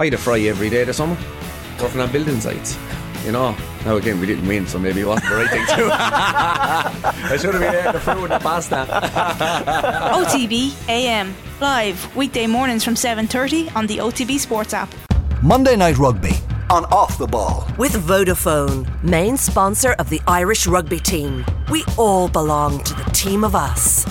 I'd have fry every day this summer, working on building sites. You know, now again, we didn't win, so maybe it wasn't the right thing to do. I should have been there, the fruit and the pasta. OTB AM, live weekday mornings from 7:30 on the OTB Sports app. Monday Night Rugby on Off The Ball. With Vodafone, main sponsor of the Irish rugby team. We all belong to the team of us.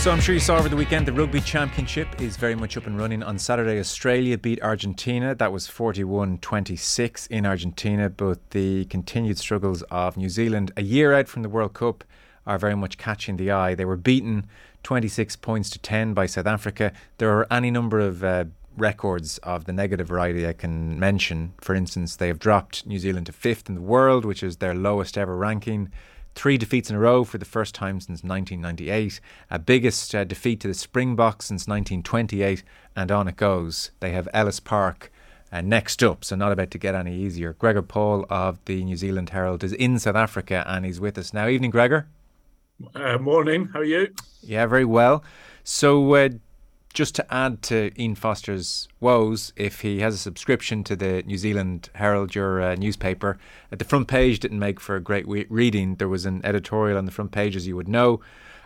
So I'm sure you saw over the weekend the Rugby Championship is very much up and running. On Saturday, Australia beat Argentina. That was 41-26 in Argentina, but the continued struggles of New Zealand a year out from the World Cup are very much catching the eye. They were beaten 26-10 by South Africa. There are any number of records of the negative variety I can mention. For instance, they have dropped New Zealand to 5th in the world, which is their lowest ever ranking. 3 defeats in a row for the first time since 1998, a biggest defeat to the Springboks since 1928, and on it goes. They have Ellis Park next up, so not about to get any easier. Gregor Paul of the New Zealand Herald is in South Africa and he's with us now. Evening, Gregor. Morning, how are you? Yeah, very well. So just to add to Ian Foster's woes, if he has a subscription to the New Zealand Herald, your newspaper, the front page didn't make for a great reading. There was an editorial on the front page, as you would know,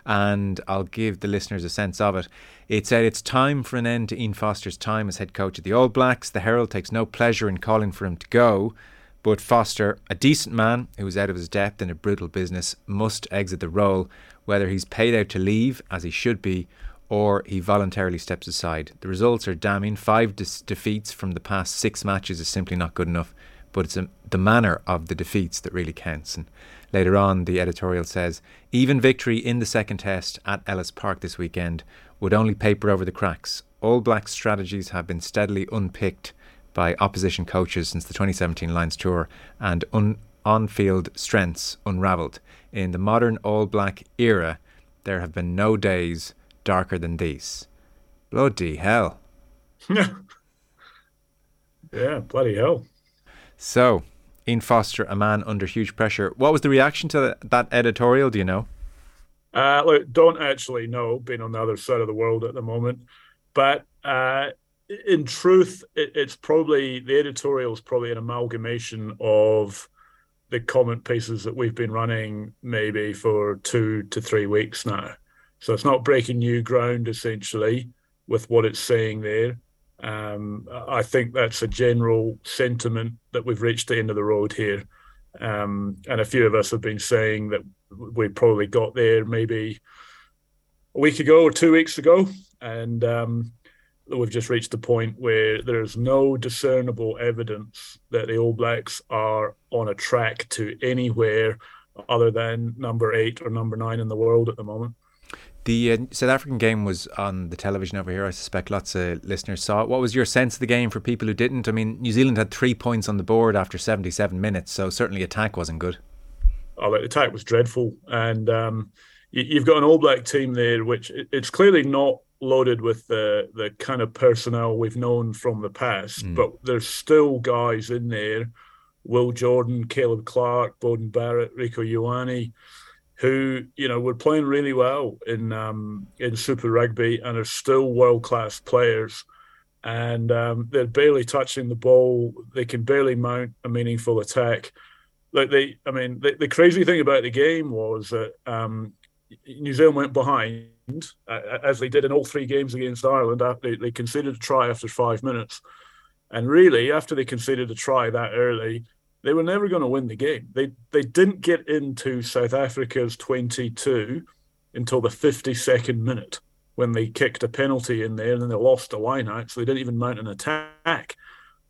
and I'll give the listeners a sense of it. It said, "It's time for an end to Ian Foster's time as head coach of the All Blacks. The Herald takes no pleasure in calling for him to go, but Foster, a decent man who is out of his depth in a brutal business, must exit the role, whether he's paid out to leave, as he should be, or he voluntarily steps aside. The results are damning. 5 defeats from the past 6 matches is simply not good enough, but it's the manner of the defeats that really counts." And later on, the editorial says, "Even victory in the second test at Ellis Park this weekend would only paper over the cracks. All Blacks strategies have been steadily unpicked by opposition coaches since the 2017 Lions Tour, and on-field strengths unravelled. In the modern All Black era, there have been no days darker than these." Bloody hell. Yeah, bloody hell. So, Ian Foster, a man under huge pressure. What was the reaction to that editorial, do you know? Look, don't actually know, being on the other side of the world at the moment. But in truth, it's probably, the editorial is probably an amalgamation of the comment pieces that we've been running maybe for 2 to 3 weeks now. So it's not breaking new ground, essentially, with what it's saying there. I think that's a general sentiment that we've reached the end of the road here. And a few of us have been saying that we probably got there maybe a week ago or 2 weeks ago. And we've just reached the point where there's no discernible evidence that the All Blacks are on a track to anywhere other than number 8 or number 9 in the world at the moment. The South African game was on the television over here. I suspect lots of listeners saw it. What was your sense of the game for people who didn't? I mean, New Zealand had 3 points on the board after 77 minutes, so certainly attack wasn't good. Oh, the attack was dreadful. And you've got an All Black team there, which it's clearly not loaded with the kind of personnel we've known from the past, but there's still guys in there. Will Jordan, Caleb Clark, Beauden Barrett, Rico Ioanni, who, you know, were playing really well in Super Rugby and are still world-class players. And they're barely touching the ball. They can barely mount a meaningful attack. Like the crazy thing about the game was that New Zealand went behind, as they did in all 3 games against Ireland. They conceded a try after 5 minutes. And really, after they conceded a try that early, they were never going to win the game. They didn't get into South Africa's 22 until the 52nd minute when they kicked a penalty in there and then they lost a line-out, so they didn't even mount an attack.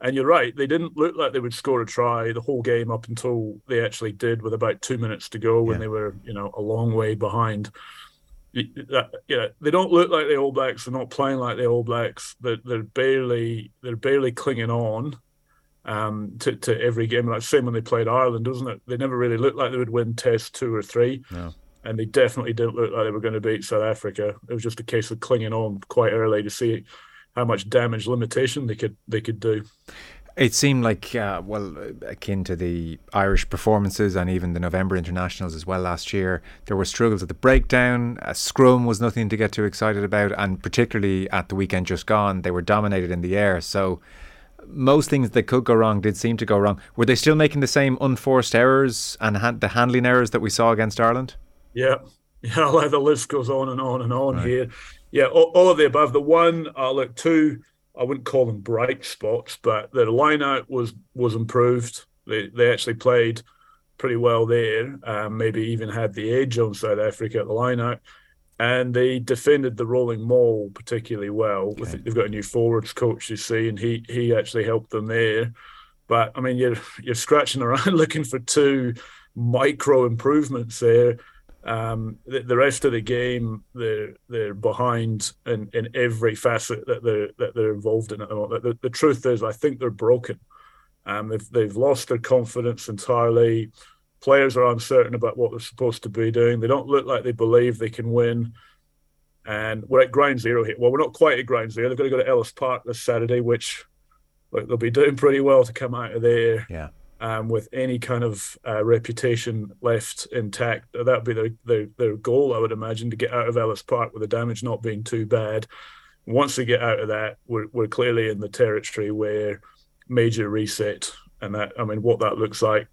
And you're right, they didn't look like they would score a try the whole game up until they actually did with about 2 minutes to go when they were, you know, a long way behind. They don't look like the All Blacks. They're not playing like the All Blacks. They're barely clinging on to every game. Like same when they played Ireland, wasn't it? They never really looked like they would win Test 2 or 3, and they definitely didn't look like they were going to beat South Africa. It was just a case of clinging on quite early to see how much damage limitation they could do. It seemed like, akin to the Irish performances and even the November internationals as well last year, there were struggles at the breakdown. Scrum was nothing to get too excited about, and particularly at the weekend just gone, they were dominated in the air. So most things that could go wrong did seem to go wrong. Were they still making the same unforced errors and the handling errors that we saw against Ireland? Yeah, the list goes on and on and on right. Here. Yeah, all of the above. The one, two, I wouldn't call them bright spots, but their line-out was improved. They actually played pretty well there, maybe even had the edge on South Africa at the line-out. And they defended the rolling maul particularly well. Okay. They've got a new forwards coach, you see, and he actually helped them there. But, I mean, you're scratching around looking for two micro improvements there. The rest of the game, they're behind in every facet that they're involved in at the moment. The truth is, I think they're broken. They've lost their confidence entirely. Players are uncertain about what they're supposed to be doing. They don't look like they believe they can win. And we're at ground zero here. Well, we're not quite at ground zero. They've got to go to Ellis Park this Saturday, which they'll be doing pretty well to come out of there. Yeah. With any kind of reputation left intact. That would be their goal, I would imagine, to get out of Ellis Park with the damage not being too bad. Once they get out of that, we're clearly in the territory where major reset, and that, I mean, what that looks like,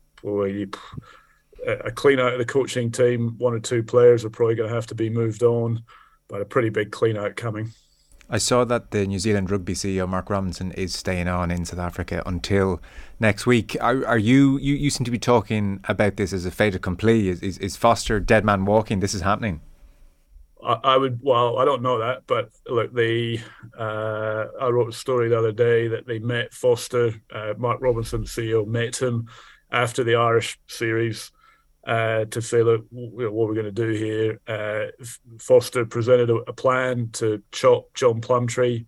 a clean out of the coaching team, one or two players are probably going to have to be moved on, but a pretty big clean out coming. I saw that the New Zealand Rugby CEO, Mark Robinson, is staying on in South Africa until next week. Are you seem to be talking about this as a fait accompli. Is Foster dead man walking? This is happening. I don't know that, but look, I wrote a story the other day that they met Foster. Mark Robinson, CEO, met him after the Irish series to say, look, what we're going to do here. Foster presented a plan to chop John Plumtree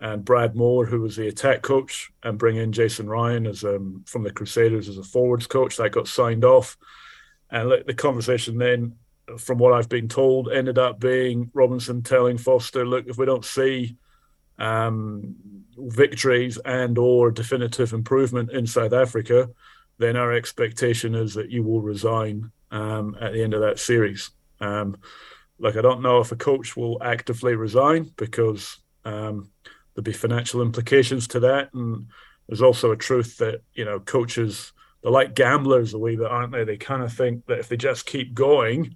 and Brad Moore, who was the attack coach, and bring in Jason Ryan as from the Crusaders as a forwards coach. That got signed off. And the conversation then, from what I've been told, ended up being Robinson telling Foster, look, if we don't see victories and or definitive improvement in South Africa, then our expectation is that you will resign at the end of that series. I don't know if a coach will actively resign because there'll be financial implications to that. And there's also a truth that, coaches, they're like gamblers a wee bit, aren't they? They kind of think that if they just keep going,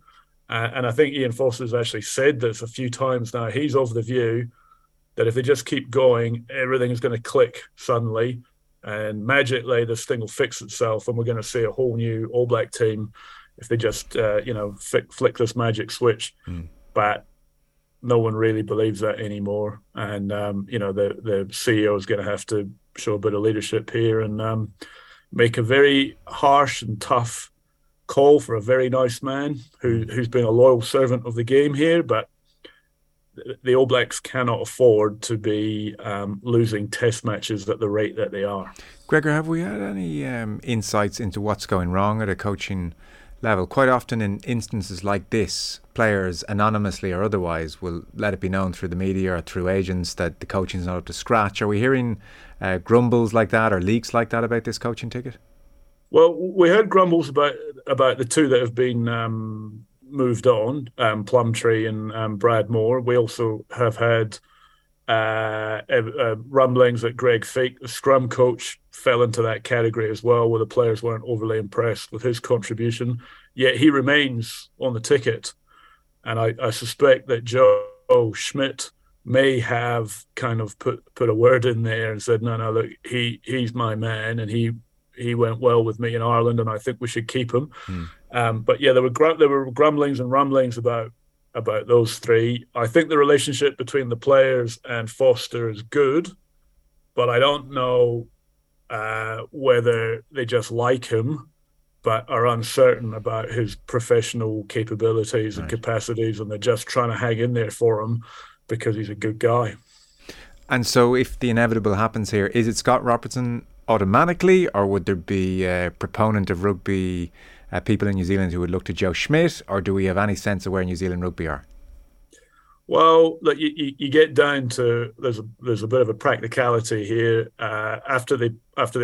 and I think Ian Foster's actually said this a few times now, he's of the view that if they just keep going, everything is going to click suddenly. And magically, this thing will fix itself, and we're going to see a whole new All Black team if they just, flick this magic switch. Mm. But no one really believes that anymore. And the CEO is going to have to show a bit of leadership here and make a very harsh and tough call for a very nice man who's been a loyal servant of the game here, but. The All Blacks cannot afford to be losing test matches at the rate that they are. Gregor, have we had any insights into what's going wrong at a coaching level? Quite often in instances like this, players anonymously or otherwise will let it be known through the media or through agents that the coaching's not up to scratch. Are we hearing grumbles like that or leaks like that about this coaching ticket? Well, we heard grumbles about the two that have been... moved on, Plumtree and Brad Moore. We also have had rumblings that Greg Feek, the scrum coach, fell into that category as well, where the players weren't overly impressed with his contribution, yet he remains on the ticket. And I suspect that Joe Schmidt may have kind of put a word in there and said, no, look, he's my man and he went well with me in Ireland, and I think we should keep him. Mm. There were grumblings and rumblings about those three. I think the relationship between the players and Foster is good, but I don't know whether they just like him but are uncertain about his professional capabilities and capacities, and they're just trying to hang in there for him because he's a good guy. And so if the inevitable happens here, is it Scott Robertson automatically, or would there be a proponent of rugby people in New Zealand who would look to Joe Schmidt, or do we have any sense of where New Zealand rugby are? Well, look, you get down to there's a bit of a practicality here. After the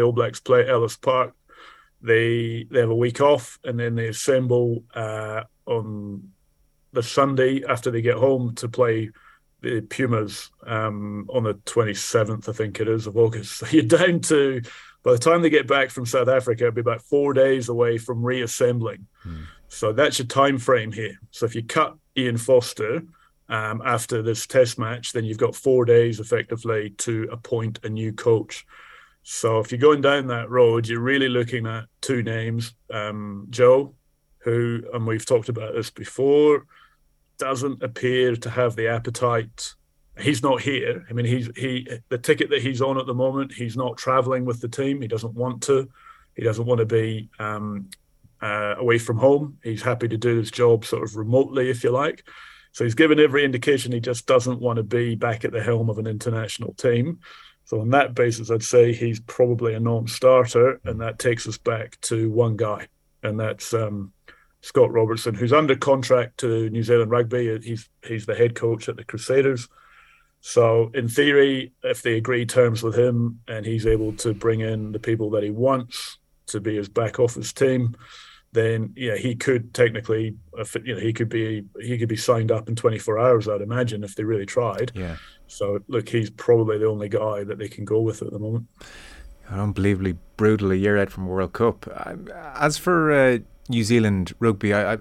All Blacks play at Ellis Park, they have a week off, and then they assemble on the Sunday after they get home to play the Pumas on the 27th, I think it is, of August. So you're down to, by the time they get back from South Africa, it'll be about 4 days away from reassembling. Hmm. So that's your time frame here. So if you cut Ian Foster after this test match, then you've got 4 days effectively to appoint a new coach. So if you're going down that road, you're really looking at two names. Joe, who, and we've talked about this before, doesn't appear to have the appetite. He's not here. I mean, the ticket that he's on at the moment, he's not travelling with the team. He doesn't want to. He doesn't want to be away from home. He's happy to do his job sort of remotely, if you like. So he's given every indication he just doesn't want to be back at the helm of an international team. So on that basis, I'd say he's probably a non-starter, and that takes us back to one guy, and that's Scott Robertson, who's under contract to New Zealand Rugby. He's the head coach at the Crusaders. So in theory, if they agree terms with him and he's able to bring in the people that he wants to be his back office team, then yeah, he could technically, he could be signed up in 24 hours, I'd imagine, if they really tried. Yeah. So look, he's probably the only guy that they can go with at the moment. An unbelievably brutal year out from World Cup. As for New Zealand Rugby, I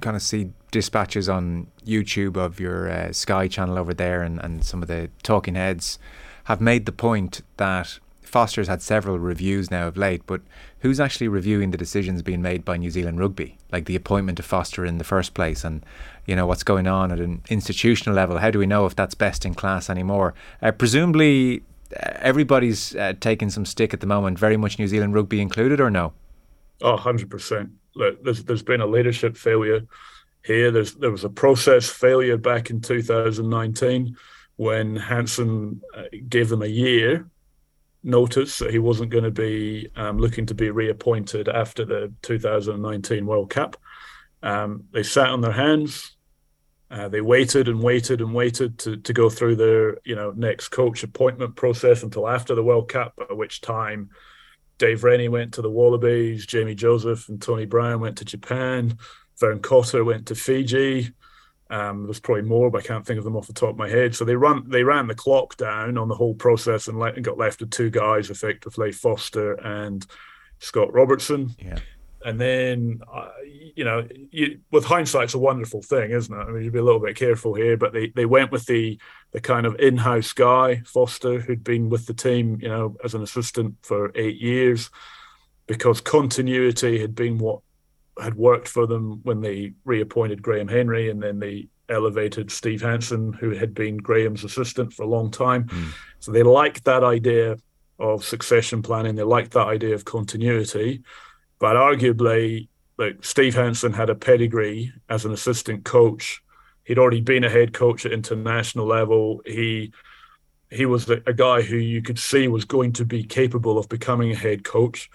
kind of see dispatches on YouTube of your Sky channel over there, and some of the talking heads have made the point that Foster's had several reviews now of late, but who's actually reviewing the decisions being made by New Zealand Rugby, like the appointment of Foster in the first place, and you know what's going on at an institutional level? How do we know if that's best in class anymore? Presumably everybody's taking some stick at the moment, very much New Zealand Rugby included, or no? Oh, 100%. Look, there's been a leadership failure here. There was a process failure back in 2019 when Hansen gave them a year notice that he wasn't going to be looking to be reappointed after the 2019 World Cup. They sat on their hands. They waited to go through their next coach appointment process until after the World Cup, at which time Dave Rennie went to the Wallabies, Jamie Joseph and Tony Brown went to Japan, Vern Cotter went to Fiji. There's probably more, but I can't think of them off the top of my head. So they ran the clock down on the whole process and got left with two guys, effectively, Foster and Scott Robertson. Yeah. And then, with hindsight, it's a wonderful thing, isn't it? I mean, you'd be a little bit careful here, but they went with the kind of in-house guy, Foster, who'd been with the team, as an assistant for 8 years, because continuity had been what had worked for them when they reappointed Graham Henry, and then they elevated Steve Hansen, who had been Graham's assistant for a long time. Mm. So they liked that idea of succession planning. They liked that idea of continuity. But arguably, Steve Hansen had a pedigree as an assistant coach. He'd already been a head coach at international level. He was a guy who you could see was going to be capable of becoming a head coach.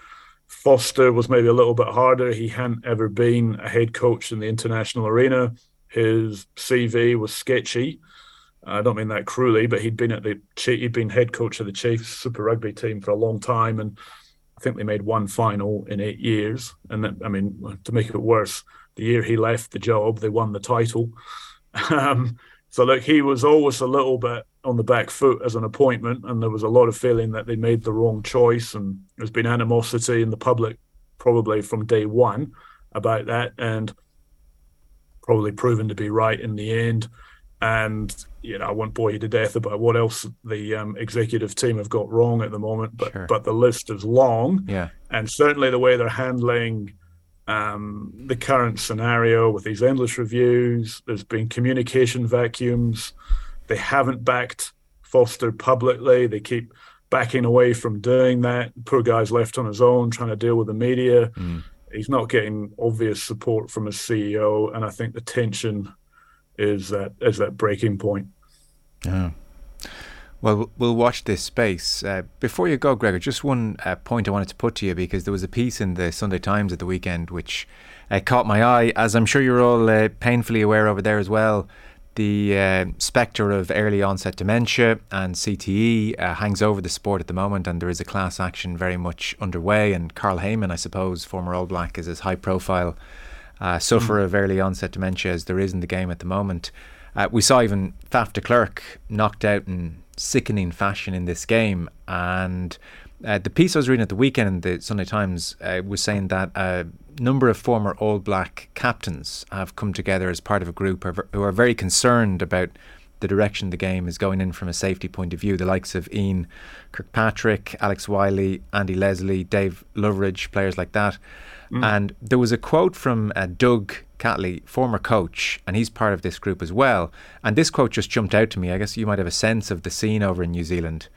Foster was maybe a little bit harder. He hadn't ever been a head coach in the international arena. His CV was sketchy. I don't mean that cruelly, but he'd been head coach of the Chiefs Super Rugby team for a long time, and I think they made one final in 8 years. And that, I mean, to make it worse, the year he left the job, they won the title. So he was always a little bit on the back foot as an appointment, and there was a lot of feeling that they made the wrong choice, and there's been animosity in the public probably from day one about that, and probably proven to be right in the end. And I won't bore you to death about what else the executive team have got wrong at the moment, but sure. But the list is long, yeah. And certainly the way they're handling the current scenario with these endless reviews, there's been communication vacuums. They haven't backed Foster publicly. They keep backing away from doing that. Poor guy's left on his own trying to deal with the media. Mm. He's not getting obvious support from his CEO, and I think the tension is that breaking point. Yeah. Well, we'll watch this space. Before you go, Gregor, just one point I wanted to put to you, because there was a piece in the Sunday Times at the weekend which caught my eye, as I'm sure you're all painfully aware over there as well, The spectre of early onset dementia and CTE hangs over the sport at the moment, and there is a class action very much underway. And Carl Heyman, I suppose, former All Black, is as high profile sufferer of early onset dementia as there is in the game at the moment. We saw even Faf de Klerk knocked out in sickening fashion in this game. And the piece I was reading at the weekend in the Sunday Times was saying that number of former All Black captains have come together as part of a group who are very concerned about the direction the game is going in from a safety point of view. The likes of Ian Kirkpatrick, Alex Wiley, Andy Leslie, Dave Loveridge, players like that. And there was a quote from Doug Catley, former coach, and he's part of this group as well. And this quote just jumped out to me. I guess you might have a sense of the scene over in New Zealand.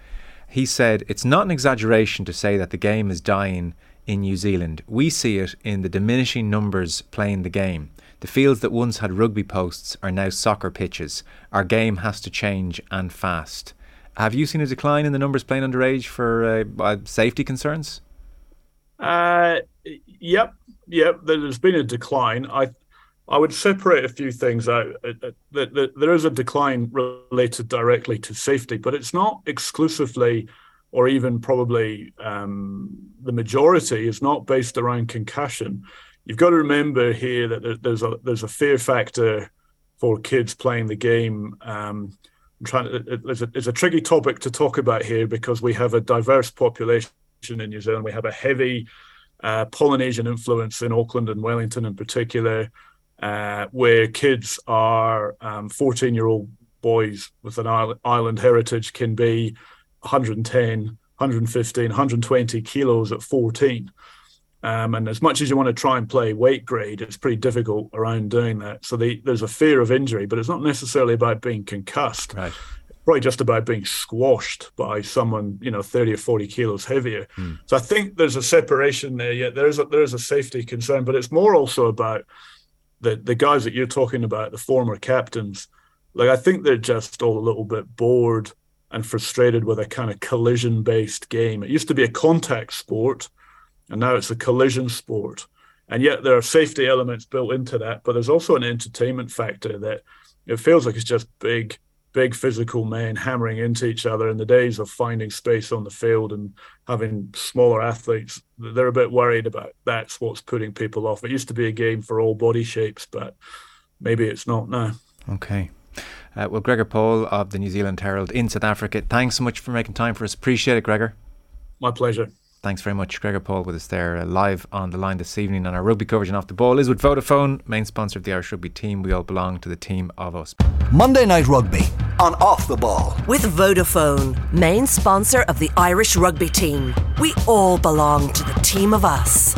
He said, "It's not an exaggeration to say that the game is dying in New Zealand. We see it in the diminishing numbers playing the game. The fields that once had rugby posts are now soccer pitches. Our game has to change, and fast." Have you seen a decline in the numbers playing underage for safety concerns? Yep. There's been a decline. I would separate a few things out. There is a decline related directly to safety, but it's not exclusively, or even probably the majority is not based around concussion. You've got to remember here that there's a fear factor for kids playing the game. It's a tricky topic to talk about here because we have a diverse population in New Zealand. We have a heavy Polynesian influence in Auckland and Wellington in particular, where kids are 14-year-old boys with an island heritage can be 110, 115, 120 kilos at 14. And as much as you want to try and play weight grade, it's pretty difficult around doing that. So there's a fear of injury, but it's not necessarily about being concussed. Right. It's probably just about being squashed by someone, 30 or 40 kilos heavier. So I think there's a separation there. Yeah, there is a safety concern, but it's more also about the guys that you're talking about, the former captains. Like, I think they're just all a little bit bored and frustrated with a kind of collision-based game. It used to be a contact sport, and now it's a collision sport. And yet there are safety elements built into that, but there's also an entertainment factor that it feels like it's just big physical men hammering into each other. In the days of finding space on the field and having smaller athletes, they're a bit worried about that's what's putting people off. It used to be a game for all body shapes, but maybe it's not now. Okay. Well, Gregor Paul of the New Zealand Herald in South Africa, thanks so much for making time for us. Appreciate it, Gregor. My pleasure. Thanks very much. Gregor Paul with us there live on the line this evening, and our rugby coverage and Off The Ball is with Vodafone, main sponsor of the Irish rugby team. We all belong to the team of us. Monday Night Rugby on Off The Ball with Vodafone, main sponsor of the Irish rugby team. We all belong to the team of us.